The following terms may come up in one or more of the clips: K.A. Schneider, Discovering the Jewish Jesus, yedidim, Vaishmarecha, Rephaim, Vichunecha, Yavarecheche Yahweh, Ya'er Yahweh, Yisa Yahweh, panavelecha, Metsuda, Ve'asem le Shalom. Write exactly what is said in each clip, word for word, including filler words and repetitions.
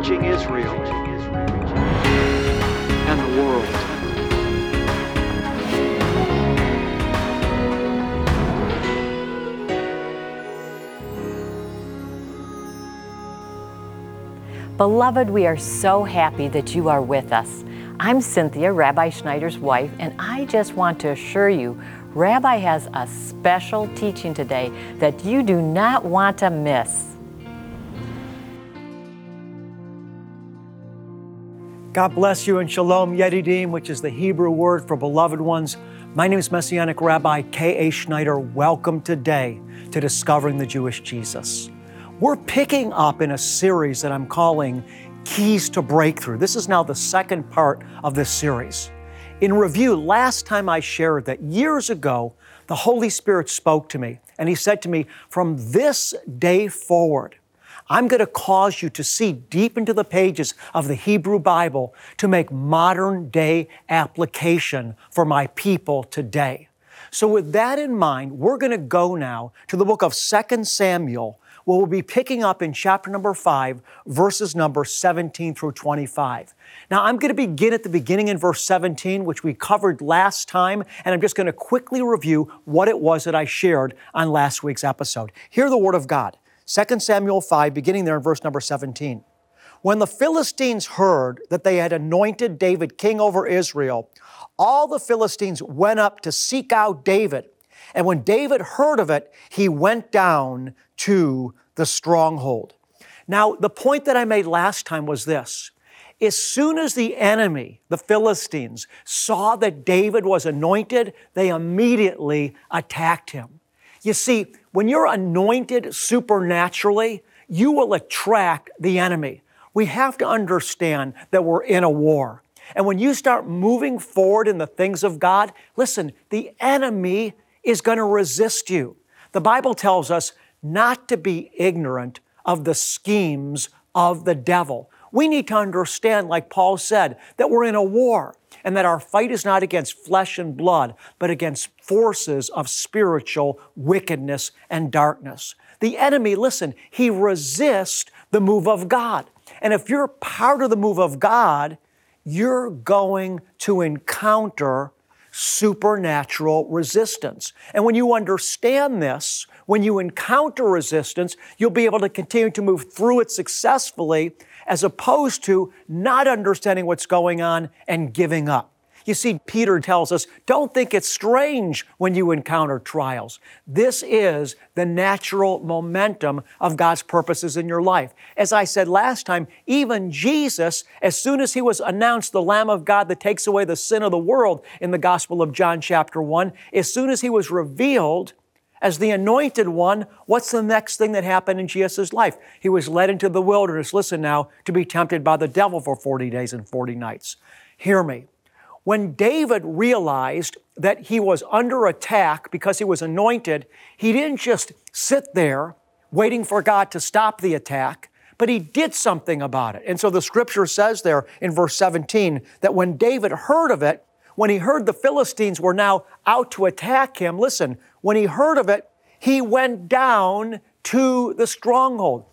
reaching Israel and the world. Beloved, we are so happy that you are with us. I'm Cynthia, Rabbi Schneider's wife, and I just want to assure you, Rabbi has a special teaching today that you do not want to miss. God bless you, and shalom yedidim, which is the Hebrew word for beloved ones. My name is Messianic Rabbi K A Schneider. Welcome today to Discovering the Jewish Jesus. We're picking up in a series that I'm calling Keys to Breakthrough. This is now the second part of this series. In review, last time I shared that years ago, the Holy Spirit spoke to me, and He said to me, from this day forward, I'm going to cause you to see deep into the pages of the Hebrew Bible to make modern day application for my people today. So with that in mind, we're going to go now to the book of Second Samuel, where we'll be picking up in chapter number five, verses number seventeen through twenty-five. Now, I'm going to begin at the beginning in verse seventeen, which we covered last time, and I'm just going to quickly review what it was that I shared on last week's episode. Hear the word of God, Second Samuel five, beginning there in verse number seventeen. When the Philistines heard that they had anointed David king over Israel, all the Philistines went up to seek out David. And when David heard of it, he went down to the stronghold. Now, the point that I made last time was this. As soon as the enemy, the Philistines, saw that David was anointed, they immediately attacked him. You see, when you're anointed supernaturally, you will attract the enemy. We have to understand that we're in a war. And when you start moving forward in the things of God, listen, the enemy is going to resist you. The Bible tells us not to be ignorant of the schemes of the devil. We need to understand, like Paul said, that we're in a war and that our fight is not against flesh and blood, but against forces of spiritual wickedness and darkness. The enemy, listen, he resists the move of God. And if you're part of the move of God, you're going to encounter supernatural resistance. And when you understand this, when you encounter resistance, you'll be able to continue to move through it successfully, as opposed to not understanding what's going on and giving up. You see, Peter tells us, don't think it's strange when you encounter trials. This is the natural momentum of God's purposes in your life. As I said last time, even Jesus, as soon as He was announced the Lamb of God that takes away the sin of the world in the Gospel of John chapter one, as soon as He was revealed as the Anointed One, what's the next thing that happened in Jesus' life? He was led into the wilderness, listen now, to be tempted by the devil for forty days and forty nights. Hear me. When David realized that he was under attack because he was anointed, he didn't just sit there waiting for God to stop the attack, but he did something about it. And so the scripture says there in verse seventeen that when David heard of it, when he heard the Philistines were now out to attack him, listen, when he heard of it, he went down to the stronghold.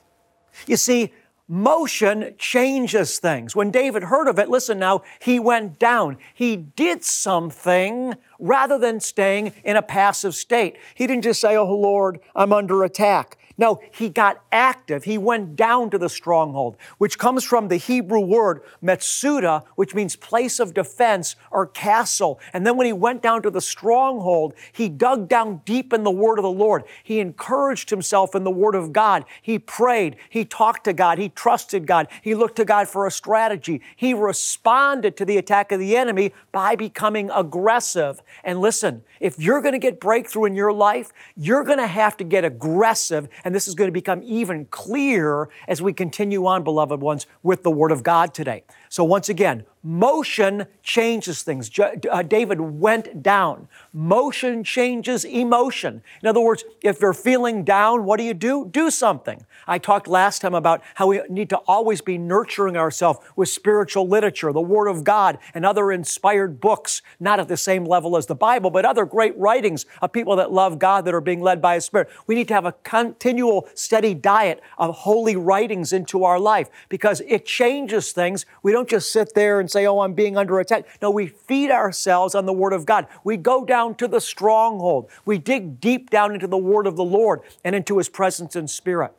You see, motion changes things. When David heard of it, listen now, he went down. He did something rather than staying in a passive state. He didn't just say, oh Lord, I'm under attack. No, he got active. He went down to the stronghold, which comes from the Hebrew word Metsuda, which means place of defense or castle. And then when he went down to the stronghold, he dug down deep in the word of the Lord. He encouraged himself in the word of God. He prayed. He talked to God. He trusted God. He looked to God for a strategy. He responded to the attack of the enemy by becoming aggressive. And listen, if you're going to get breakthrough in your life, you're going to have to get aggressive. And this is going to become even clearer as we continue on, beloved ones, with the Word of God today. So once again, motion changes things. Je- uh, David went down. Motion changes emotion. In other words, if you're feeling down, what do you do? Do something. I talked last time about how we need to always be nurturing ourselves with spiritual literature, the Word of God, and other inspired books, not at the same level as the Bible, but other great writings of people that love God that are being led by His Spirit. We need to have a continual, steady diet of holy writings into our life because it changes things. We don't just sit there and say, oh, I'm being under attack. No, we feed ourselves on the Word of God. We go down to the stronghold. We dig deep down into the Word of the Lord and into His presence and Spirit.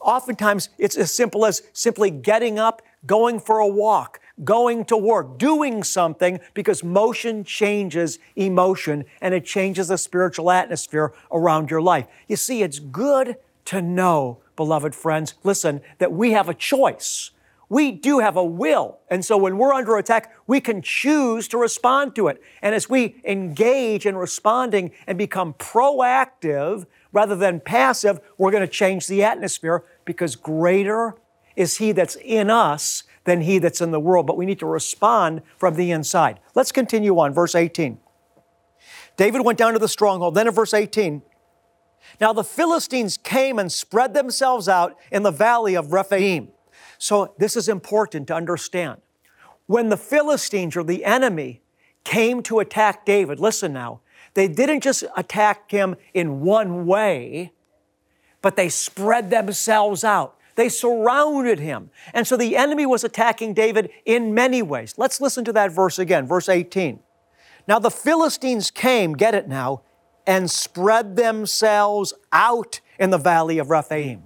Oftentimes, it's as simple as simply getting up, going for a walk, going to work, doing something, because motion changes emotion and it changes the spiritual atmosphere around your life. You see, it's good to know, beloved friends, listen, that we have a choice. We do have a will, and so when we're under attack, we can choose to respond to it. And as we engage in responding and become proactive rather than passive, we're going to change the atmosphere because greater is He that's in us than he that's in the world. But we need to respond from the inside. Let's continue on, verse eighteen. David went down to the stronghold. Then in verse eighteen, now the Philistines came and spread themselves out in the valley of Rephaim. So this is important to understand. When the Philistines, or the enemy, came to attack David, listen now, they didn't just attack him in one way, but they spread themselves out. They surrounded him. And so the enemy was attacking David in many ways. Let's listen to that verse again, verse eighteen. Now the Philistines came, get it now, and spread themselves out in the valley of Rephaim.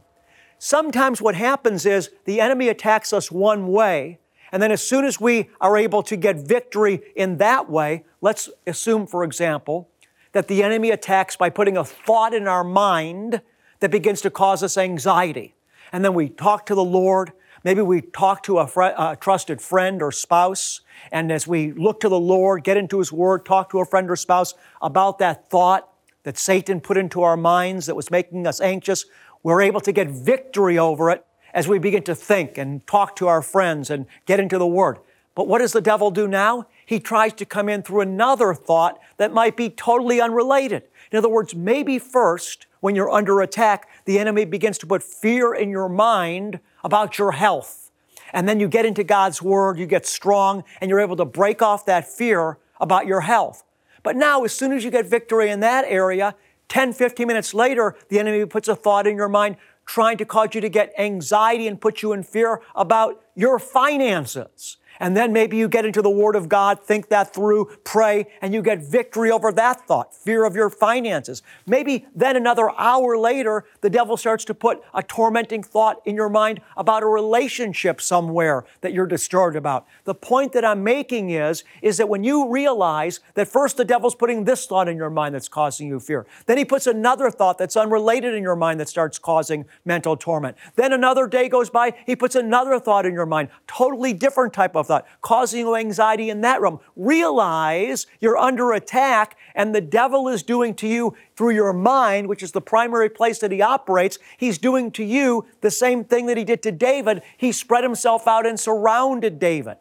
Sometimes what happens is the enemy attacks us one way, and then as soon as we are able to get victory in that way, let's assume, for example, that the enemy attacks by putting a thought in our mind that begins to cause us anxiety. And then we talk to the Lord. Maybe we talk to a, fr- a trusted friend or spouse, and as we look to the Lord, get into His Word, talk to a friend or spouse about that thought that Satan put into our minds that was making us anxious, we're able to get victory over it as we begin to think and talk to our friends and get into the Word. But what does the devil do now? He tries to come in through another thought that might be totally unrelated. In other words, maybe first, when you're under attack, the enemy begins to put fear in your mind about your health. And then you get into God's Word, you get strong, and you're able to break off that fear about your health. But now, as soon as you get victory in that area, ten, fifteen minutes later, the enemy puts a thought in your mind trying to cause you to get anxiety and put you in fear about your finances. And then maybe you get into the Word of God, think that through, pray, and you get victory over that thought, fear of your finances. Maybe then another hour later, the devil starts to put a tormenting thought in your mind about a relationship somewhere that you're disturbed about. The point that I'm making is, is that when you realize that first the devil's putting this thought in your mind that's causing you fear, then he puts another thought that's unrelated in your mind that starts causing mental torment. Then another day goes by, he puts another thought in your mind, totally different type of thought, causing you anxiety in that realm. Realize you're under attack, and the devil is doing to you through your mind, which is the primary place that he operates. He's doing to you the same thing that he did to David. He spread himself out and surrounded David.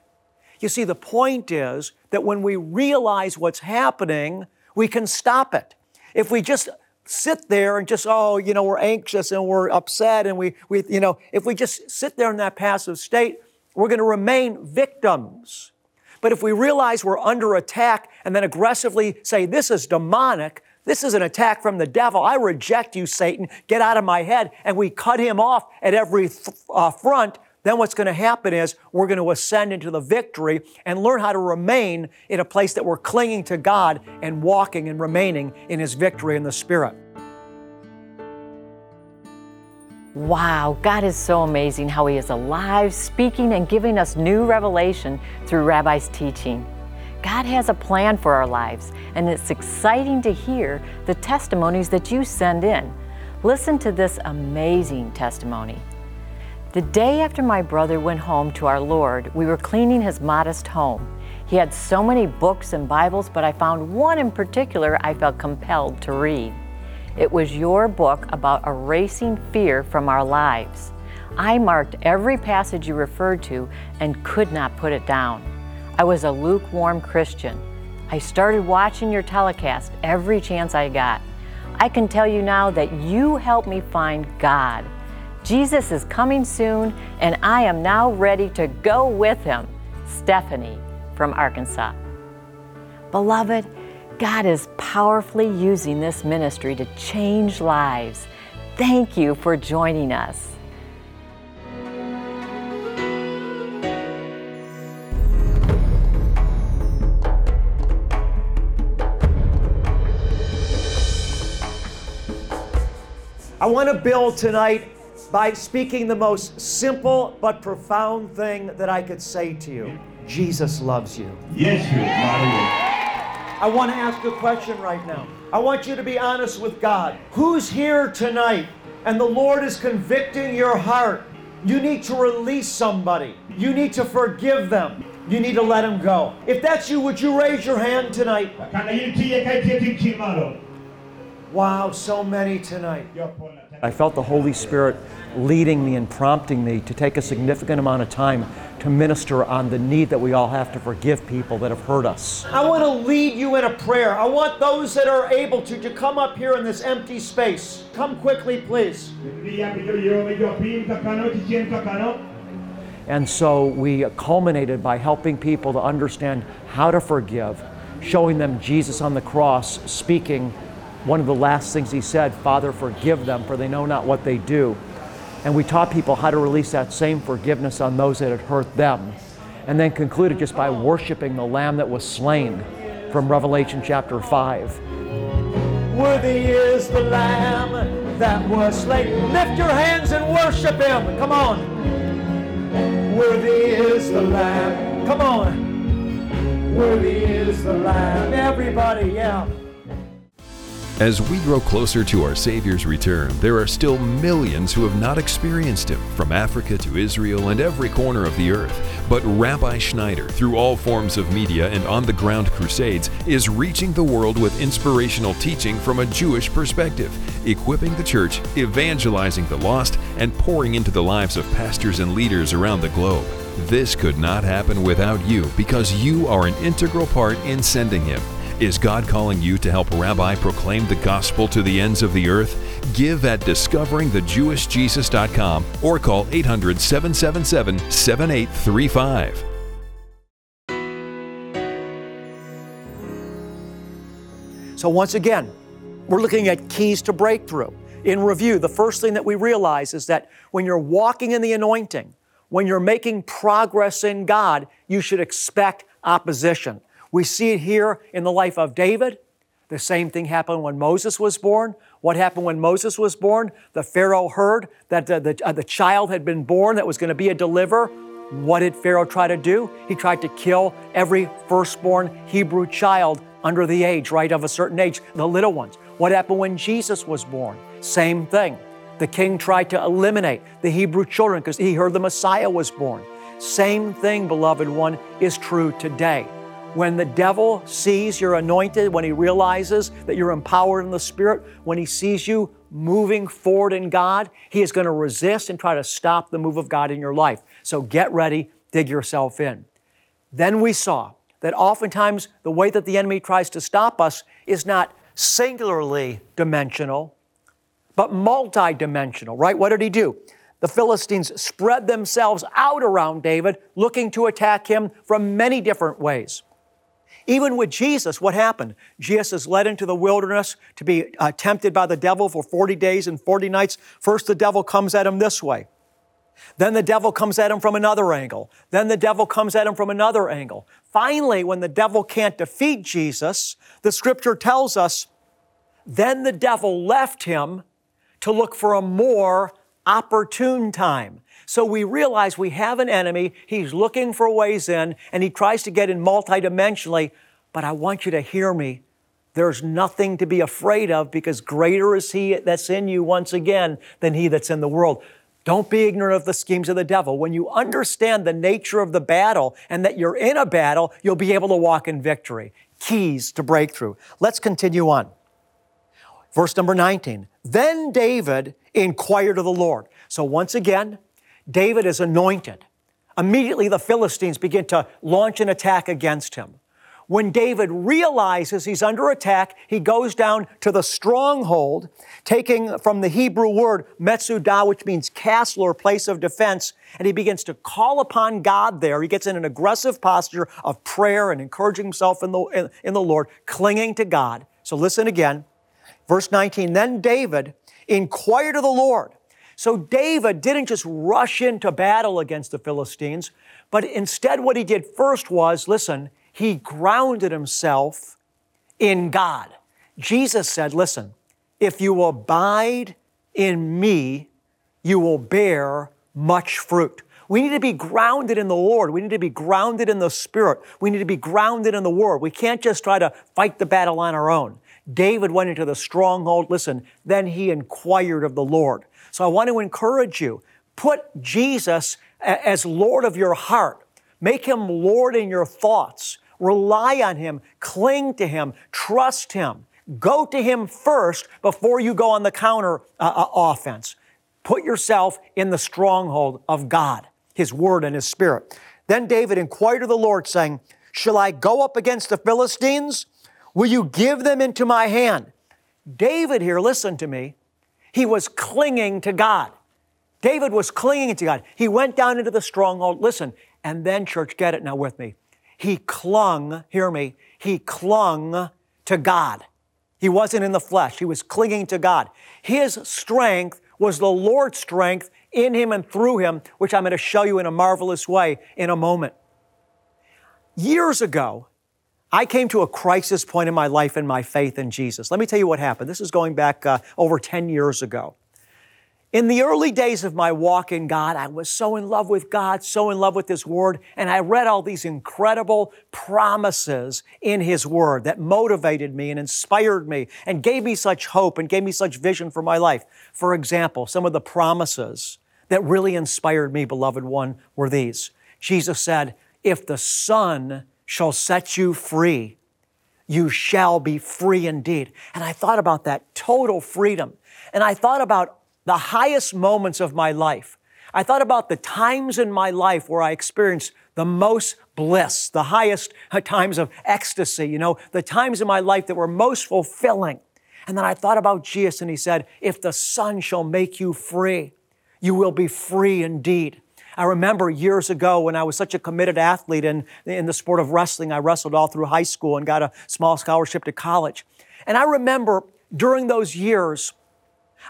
You see, the point is that when we realize what's happening, we can stop it. If we just sit there and just, oh, you know, we're anxious and we're upset and we, we you know, if we just sit there in that passive state, we're going to remain victims. But if we realize we're under attack and then aggressively say, this is demonic, this is an attack from the devil, I reject you, Satan, get out of my head, and we cut him off at every th- uh, front, then what's going to happen is we're going to ascend into the victory and learn how to remain in a place that we're clinging to God and walking and remaining in His victory in the Spirit. Wow, God is so amazing how He is alive, speaking and giving us new revelation through Rabbi's teaching. God has a plan for our lives, and it's exciting to hear the testimonies that you send in. Listen to this amazing testimony. The day after my brother went home to our Lord, we were cleaning his modest home. He had so many books and Bibles, but I found one in particular I felt compelled to read. It was your book about erasing fear from our lives. I marked every passage you referred to and could not put it down. I was a lukewarm Christian. I started watching your telecast every chance I got. I can tell you now that you helped me find God. Jesus is coming soon, and I am now ready to go with him. Stephanie from Arkansas. Beloved, God is powerfully using this ministry to change lives. Thank you for joining us. I want to build tonight by speaking the most simple but profound thing that I could say to you. Jesus loves you. Yes, you love you. I want to ask a question right now. I want you to be honest with God. Who's here tonight and the Lord is convicting your heart? You need to release somebody. You need to forgive them. You need to let them go. If that's you, would you raise your hand tonight? Wow, so many tonight. I felt the Holy Spirit leading me and prompting me to take a significant amount of time to minister on the need that we all have to forgive people that have hurt us. I want to lead you in a prayer. I want those that are able to, to come up here in this empty space. Come quickly, please. And so we culminated by helping people to understand how to forgive, showing them Jesus on the cross, speaking one of the last things he said, Father, forgive them, for they know not what they do. And we taught people how to release that same forgiveness on those that had hurt them. And then concluded just by worshiping the Lamb that was slain from Revelation chapter five. Worthy is the Lamb that was slain. Lift your hands and worship him. Come on. Worthy is the Lamb. Come on. Worthy is the Lamb. Everybody, yeah. As we grow closer to our Savior's return, there are still millions who have not experienced Him, from Africa to Israel and every corner of the earth. But Rabbi Schneider, through all forms of media and on-the-ground crusades, is reaching the world with inspirational teaching from a Jewish perspective, equipping the church, evangelizing the lost, and pouring into the lives of pastors and leaders around the globe. This could not happen without you, because you are an integral part in sending Him. Is God calling you to help Rabbi proclaim the gospel to the ends of the earth? Give at discovering the jewish jesus dot com or call eight hundred, seven seven seven, seven eight three five. So once again, we're looking at keys to breakthrough. In review, the first thing that we realize is that when you're walking in the anointing, when you're making progress in God, you should expect opposition. We see it here in the life of David. The same thing happened when Moses was born. What happened when Moses was born? The Pharaoh heard that the, the, uh, the child had been born that was going to be a deliverer. What did Pharaoh try to do? He tried to kill every firstborn Hebrew child under the age, right, of a certain age, the little ones. What happened when Jesus was born? Same thing. The king tried to eliminate the Hebrew children because he heard the Messiah was born. Same thing, beloved one, is true today. When the devil sees you're anointed, when he realizes that you're empowered in the Spirit, when he sees you moving forward in God, he is going to resist and try to stop the move of God in your life. So get ready, dig yourself in. Then we saw that oftentimes the way that the enemy tries to stop us is not singularly dimensional, but multidimensional, right? What did he do? The Philistines spread themselves out around David, looking to attack him from many different ways. Even with Jesus, what happened? Jesus is led into the wilderness to be uh, tempted by the devil for forty days and forty nights. First, the devil comes at him this way. Then the devil comes at him from another angle. Then the devil comes at him from another angle. Finally, when the devil can't defeat Jesus, the Scripture tells us, then the devil left him to look for a more opportune time. So we realize we have an enemy, he's looking for ways in, and he tries to get in multidimensionally, but I want you to hear me. There's nothing to be afraid of because greater is he that's in you once again than he that's in the world. Don't be ignorant of the schemes of the devil. When you understand the nature of the battle and that you're in a battle, you'll be able to walk in victory. Keys to breakthrough. Let's continue on. Verse number nineteen, then David inquired of the Lord. So once again, David is anointed. Immediately, the Philistines begin to launch an attack against him. When David realizes he's under attack, he goes down to the stronghold, taking from the Hebrew word Metsuda, which means castle or place of defense, and he begins to call upon God there. He gets in an aggressive posture of prayer and encouraging himself in the, in, in the Lord, clinging to God. So listen again. Verse nineteen, then David inquired of the Lord. So David didn't just rush into battle against the Philistines, but instead what he did first was, listen, he grounded himself in God. Jesus said, listen, if you abide in me, you will bear much fruit. We need to be grounded in the Lord. We need to be grounded in the Spirit. We need to be grounded in the Word. We can't just try to fight the battle on our own. David went into the stronghold. Listen, then he inquired of the Lord. So I want to encourage you, put Jesus as Lord of your heart. Make him Lord in your thoughts. Rely on him, cling to him, trust him. Go to him first before you go on the counter uh, offense. Put yourself in the stronghold of God, his word and his spirit. Then David inquired of the Lord saying, shall I go up against the Philistines? Will you give them into my hand? David here, listen to me, he was clinging to God. David was clinging to God. He went down into the stronghold. Listen, and then church, get it now with me. He clung, hear me, he clung to God. He wasn't in the flesh. He was clinging to God. His strength was the Lord's strength in him and through him, which I'm going to show you in a marvelous way in a moment. Years ago, I came to a crisis point in my life and my faith in Jesus. Let me tell you what happened. This is going back uh, over ten years ago. In the early days of my walk in God, I was so in love with God, so in love with His Word, and I read all these incredible promises in His Word that motivated me and inspired me and gave me such hope and gave me such vision for my life. For example, some of the promises that really inspired me, beloved one, were these. Jesus said, if the Son shall set you free, you shall be free indeed. And I thought about that total freedom, and I thought about the highest moments of my life. I thought about the times in my life where I experienced the most bliss, the highest times of ecstasy, you know, the times in my life that were most fulfilling. And then I thought about Jesus and he said, if the Son shall make you free, you will be free indeed. I remember years ago when I was such a committed athlete in, in the sport of wrestling, I wrestled all through high school and got a small scholarship to college. And I remember during those years,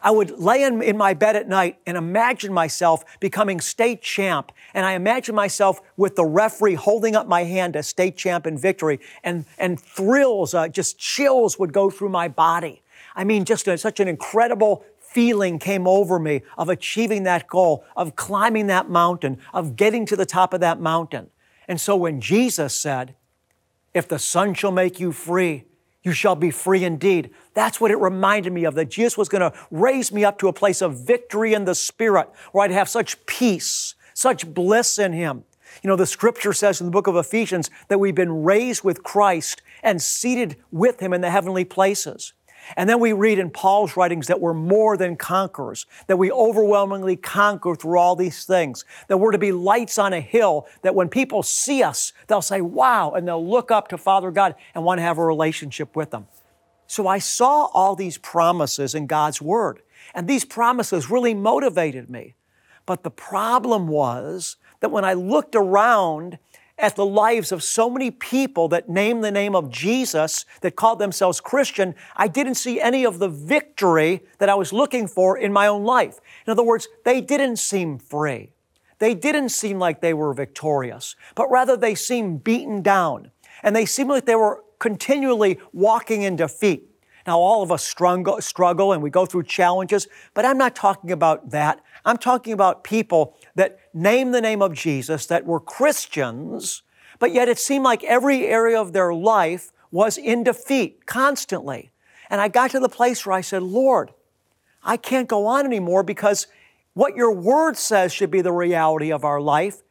I would lay in, in my bed at night and imagine myself becoming state champ. And I imagine myself with the referee holding up my hand as state champ in victory. And, and thrills, uh, just chills would go through my body. I mean, just a, such an incredible feeling came over me of achieving that goal, of climbing that mountain, of getting to the top of that mountain. And so when Jesus said, if the Son shall make you free, you shall be free indeed. That's what it reminded me of, that Jesus was going to raise me up to a place of victory in the Spirit, where I'd have such peace, such bliss in Him. You know, the Scripture says in the book of Ephesians that we've been raised with Christ and seated with Him in the heavenly places. And then we read in Paul's writings that we're more than conquerors, that we overwhelmingly conquer through all these things, that we're to be lights on a hill, that when people see us, they'll say, wow, and they'll look up to Father God and want to have a relationship with them. So I saw all these promises in God's Word, and these promises really motivated me. But the problem was that when I looked around at the lives of so many people that named the name of Jesus, that called themselves Christian, I didn't see any of the victory that I was looking for in my own life. In other words, they didn't seem free. They didn't seem like they were victorious, but rather they seemed beaten down, and they seemed like they were continually walking in defeat. Now, all of us struggle, struggle and we go through challenges, but I'm not talking about that. I'm talking about people that name the name of Jesus, that were Christians, but yet it seemed like every area of their life was in defeat constantly. And I got to the place where I said, Lord, I can't go on anymore, because what your word says should be the reality of our life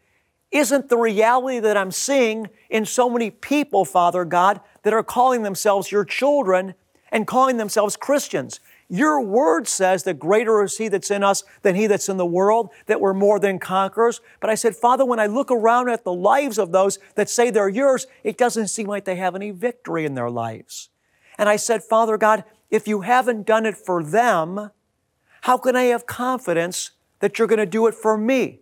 isn't the reality that I'm seeing in so many people, Father God, that are calling themselves your children and calling themselves Christians. Your word says that greater is he that's in us than he that's in the world, that we're more than conquerors. But I said, Father, when I look around at the lives of those that say they're yours, it doesn't seem like they have any victory in their lives. And I said, Father God, if you haven't done it for them, how can I have confidence that you're going to do it for me?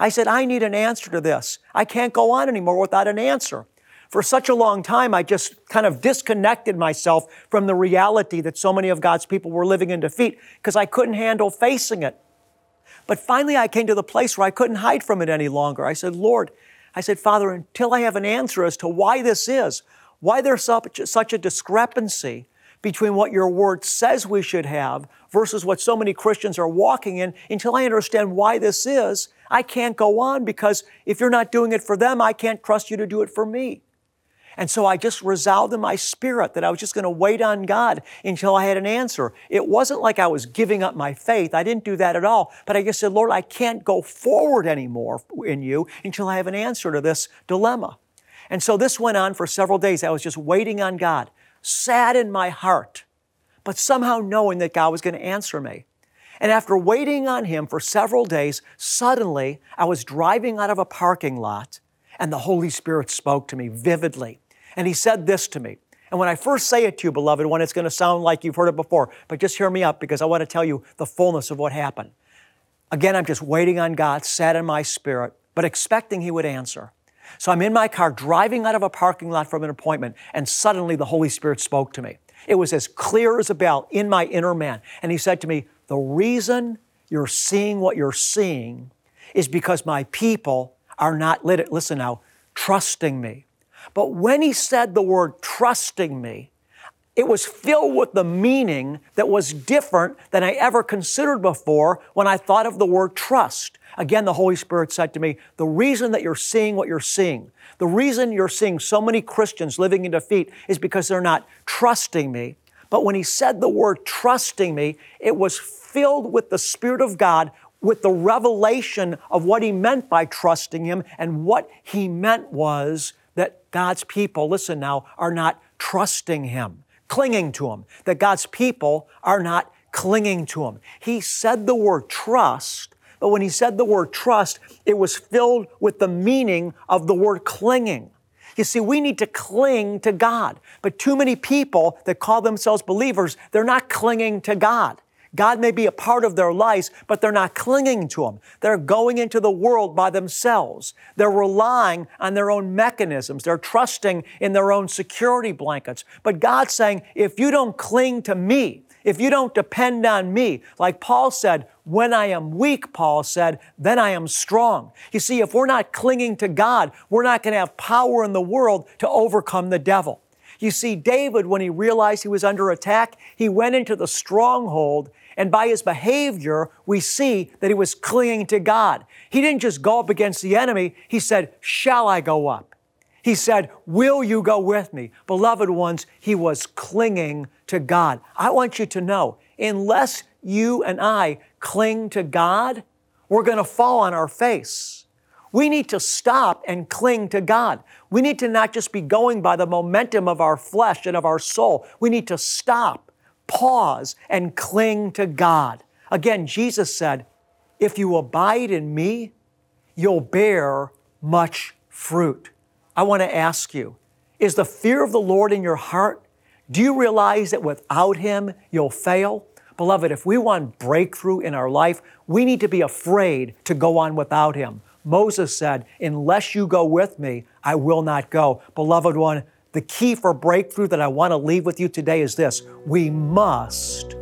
I said, I need an answer to this. I can't go on anymore without an answer. For such a long time, I just kind of disconnected myself from the reality that so many of God's people were living in defeat because I couldn't handle facing it. But finally, I came to the place where I couldn't hide from it any longer. I said, Lord, I said, Father, until I have an answer as to why this is, why there's such a discrepancy between what your word says we should have versus what so many Christians are walking in, until I understand why this is, I can't go on, because if you're not doing it for them, I can't trust you to do it for me. And so I just resolved in my spirit that I was just going to wait on God until I had an answer. It wasn't like I was giving up my faith. I didn't do that at all. But I just said, Lord, I can't go forward anymore in you until I have an answer to this dilemma. And so this went on for several days. I was just waiting on God, sad in my heart, but somehow knowing that God was going to answer me. And after waiting on him for several days, suddenly I was driving out of a parking lot and the Holy Spirit spoke to me vividly. And he said this to me. And when I first say it to you, beloved one, it's going to sound like you've heard it before, but just hear me up, because I want to tell you the fullness of what happened. Again, I'm just waiting on God, sad in my spirit, but expecting he would answer. So I'm in my car driving out of a parking lot from an appointment, and suddenly the Holy Spirit spoke to me. It was as clear as a bell in my inner man. And he said to me, the reason you're seeing what you're seeing is because my people are not, listen now, trusting me. But when he said the word trusting me, it was filled with the meaning that was different than I ever considered before when I thought of the word trust. Again, the Holy Spirit said to me, the reason that you're seeing what you're seeing, the reason you're seeing so many Christians living in defeat is because they're not trusting me. But when he said the word trusting me, it was filled with the Spirit of God, with the revelation of what he meant by trusting him. And what he meant was that God's people, listen now, are not trusting him, clinging to him, that God's people are not clinging to him. He said the word trust, but when he said the word trust, it was filled with the meaning of the word clinging. You see, we need to cling to God, but too many people that call themselves believers, they're not clinging to God. God may be a part of their lives, but they're not clinging to him. They're going into the world by themselves. They're relying on their own mechanisms. They're trusting in their own security blankets. But God's saying, if you don't cling to me, if you don't depend on me, like Paul said, when I am weak, Paul said, then I am strong. You see, if we're not clinging to God, we're not going to have power in the world to overcome the devil. You see, David, when he realized he was under attack, he went into the stronghold, and by his behavior, we see that he was clinging to God. He didn't just go up against the enemy. He said, shall I go up? He said, will you go with me? Beloved ones, he was clinging to God. I want you to know, unless you and I cling to God, we're going to fall on our face. We need to stop and cling to God. We need to not just be going by the momentum of our flesh and of our soul. We need to stop, pause, and cling to God. Again, Jesus said, if you abide in me, you'll bear much fruit. I want to ask you, is the fear of the Lord in your heart? Do you realize that without him, you'll fail? Beloved, if we want breakthrough in our life, we need to be afraid to go on without him. Moses said, unless you go with me, I will not go. Beloved one, the key for breakthrough that I want to leave with you today is this: we must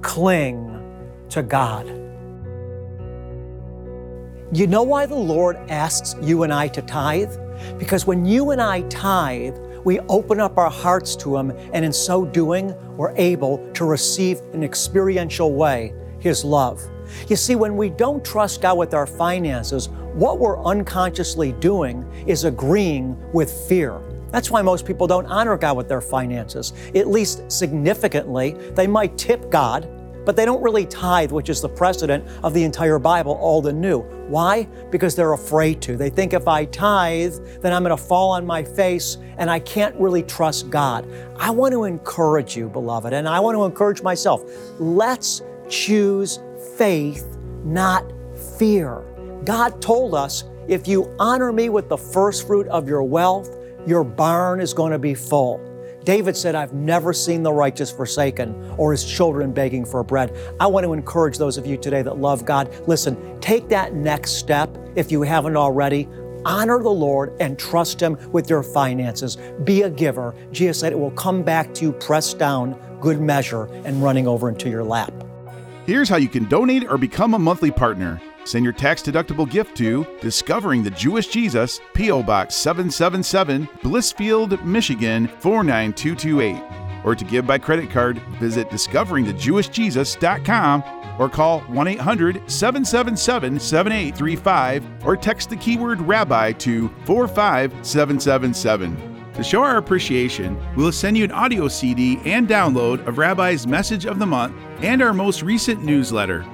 cling to God. You know why the Lord asks you and I to tithe? Because when you and I tithe, we open up our hearts to him, and in so doing, we're able to receive in an experiential way his love. You see, when we don't trust God with our finances, what we're unconsciously doing is agreeing with fear. That's why most people don't honor God with their finances, at least significantly. They might tip God, but they don't really tithe, which is the precedent of the entire Bible, old and new. Why? Because they're afraid to. They think if I tithe, then I'm going to fall on my face and I can't really trust God. I want to encourage you, beloved, and I want to encourage myself. Let's choose faith, not fear. God told us, if you honor me with the first fruit of your wealth, your barn is going to be full. David said, I've never seen the righteous forsaken or his children begging for bread. I want to encourage those of you today that love God. Listen, take that next step if you haven't already. Honor the Lord and trust Him with your finances. Be a giver. Jesus said it will come back to you, pressed down, good measure, and running over into your lap. Here's how you can donate or become a monthly partner. Send your tax-deductible gift to Discovering the Jewish Jesus, P O. Box seven seven seven, Blissfield, Michigan, four nine two two eight. Or to give by credit card, visit discovering the jewish jesus dot com or call one eight hundred seven seven seven seven eight three five or text the keyword rabbi to four five seven seven seven. To show our appreciation, we'll send you an audio C D and download of Rabbi's Message of the Month and our most recent newsletter.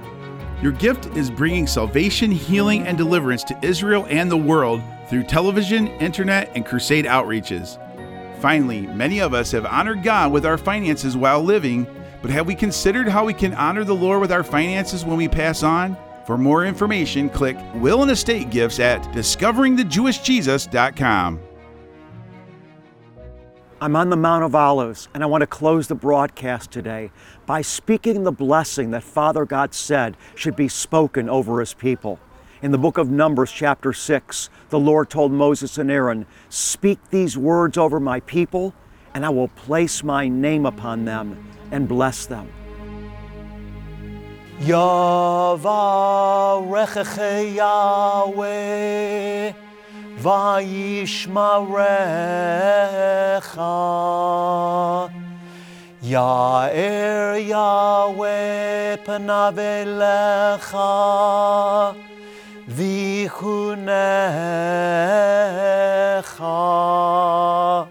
Your gift is bringing salvation, healing, and deliverance to Israel and the world through television, internet, and crusade outreaches. Finally, many of us have honored God with our finances while living, but have we considered how we can honor the Lord with our finances when we pass on? For more information, click Will and Estate Gifts at discovering the jewish jesus dot com. I'm on the Mount of Olives, and I want to close the broadcast today by speaking the blessing that Father God said should be spoken over His people. In the book of Numbers, chapter six, the Lord told Moses and Aaron, "Speak these words over my people, and I will place my name upon them and bless them." Yavarecheche Yahweh Vaishmarecha, Ya'er Yahweh panavelecha, Vichunecha,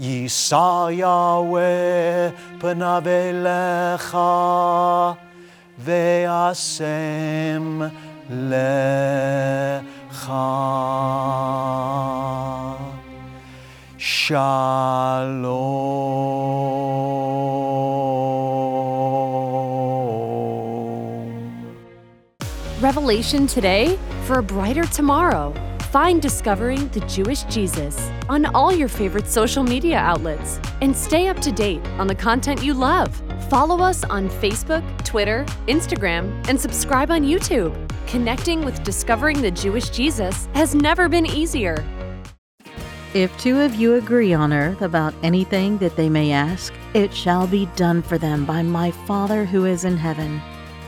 Yisa Yahweh panavelecha, Ve'asem le Shalom. Revelation today for a brighter tomorrow. Find Discovering the Jewish Jesus on all your favorite social media outlets and stay up to date on the content you love. Follow us on Facebook, Twitter, Instagram, and subscribe on YouTube. Connecting with Discovering the Jewish Jesus has never been easier. If two of you agree on earth about anything that they may ask, it shall be done for them by my Father who is in heaven.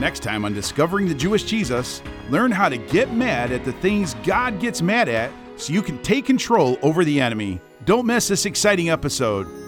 Next time on Discovering the Jewish Jesus, learn how to get mad at the things God gets mad at so you can take control over the enemy. Don't miss this exciting episode.